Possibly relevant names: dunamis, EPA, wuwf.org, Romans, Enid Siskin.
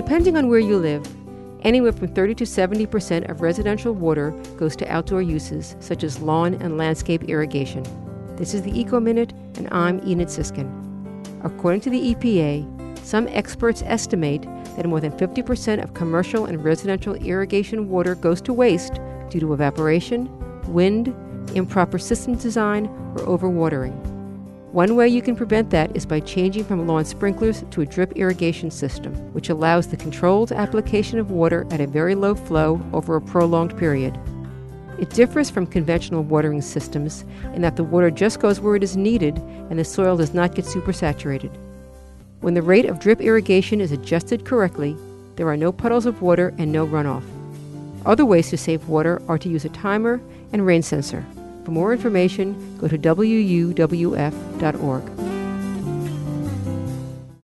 Depending on where you live, anywhere from 30 to 70% of residential water goes to outdoor uses, such as lawn and landscape irrigation. This is the Eco Minute, and I'm Enid Siskin. According to the EPA, some experts estimate that more than 50% of commercial and residential irrigation water goes to waste due to evaporation, wind, improper system design, or overwatering. One way you can prevent that is by changing from lawn sprinklers to a drip irrigation system, which allows the controlled application of water at a very low flow over a prolonged period. It differs from conventional watering systems in that the water just goes where it is needed and the soil does not get supersaturated. When the rate of drip irrigation is adjusted correctly, there are no puddles of water and no runoff. Other ways to save water are to use a timer and rain sensor. For more information, go to wuwf.org.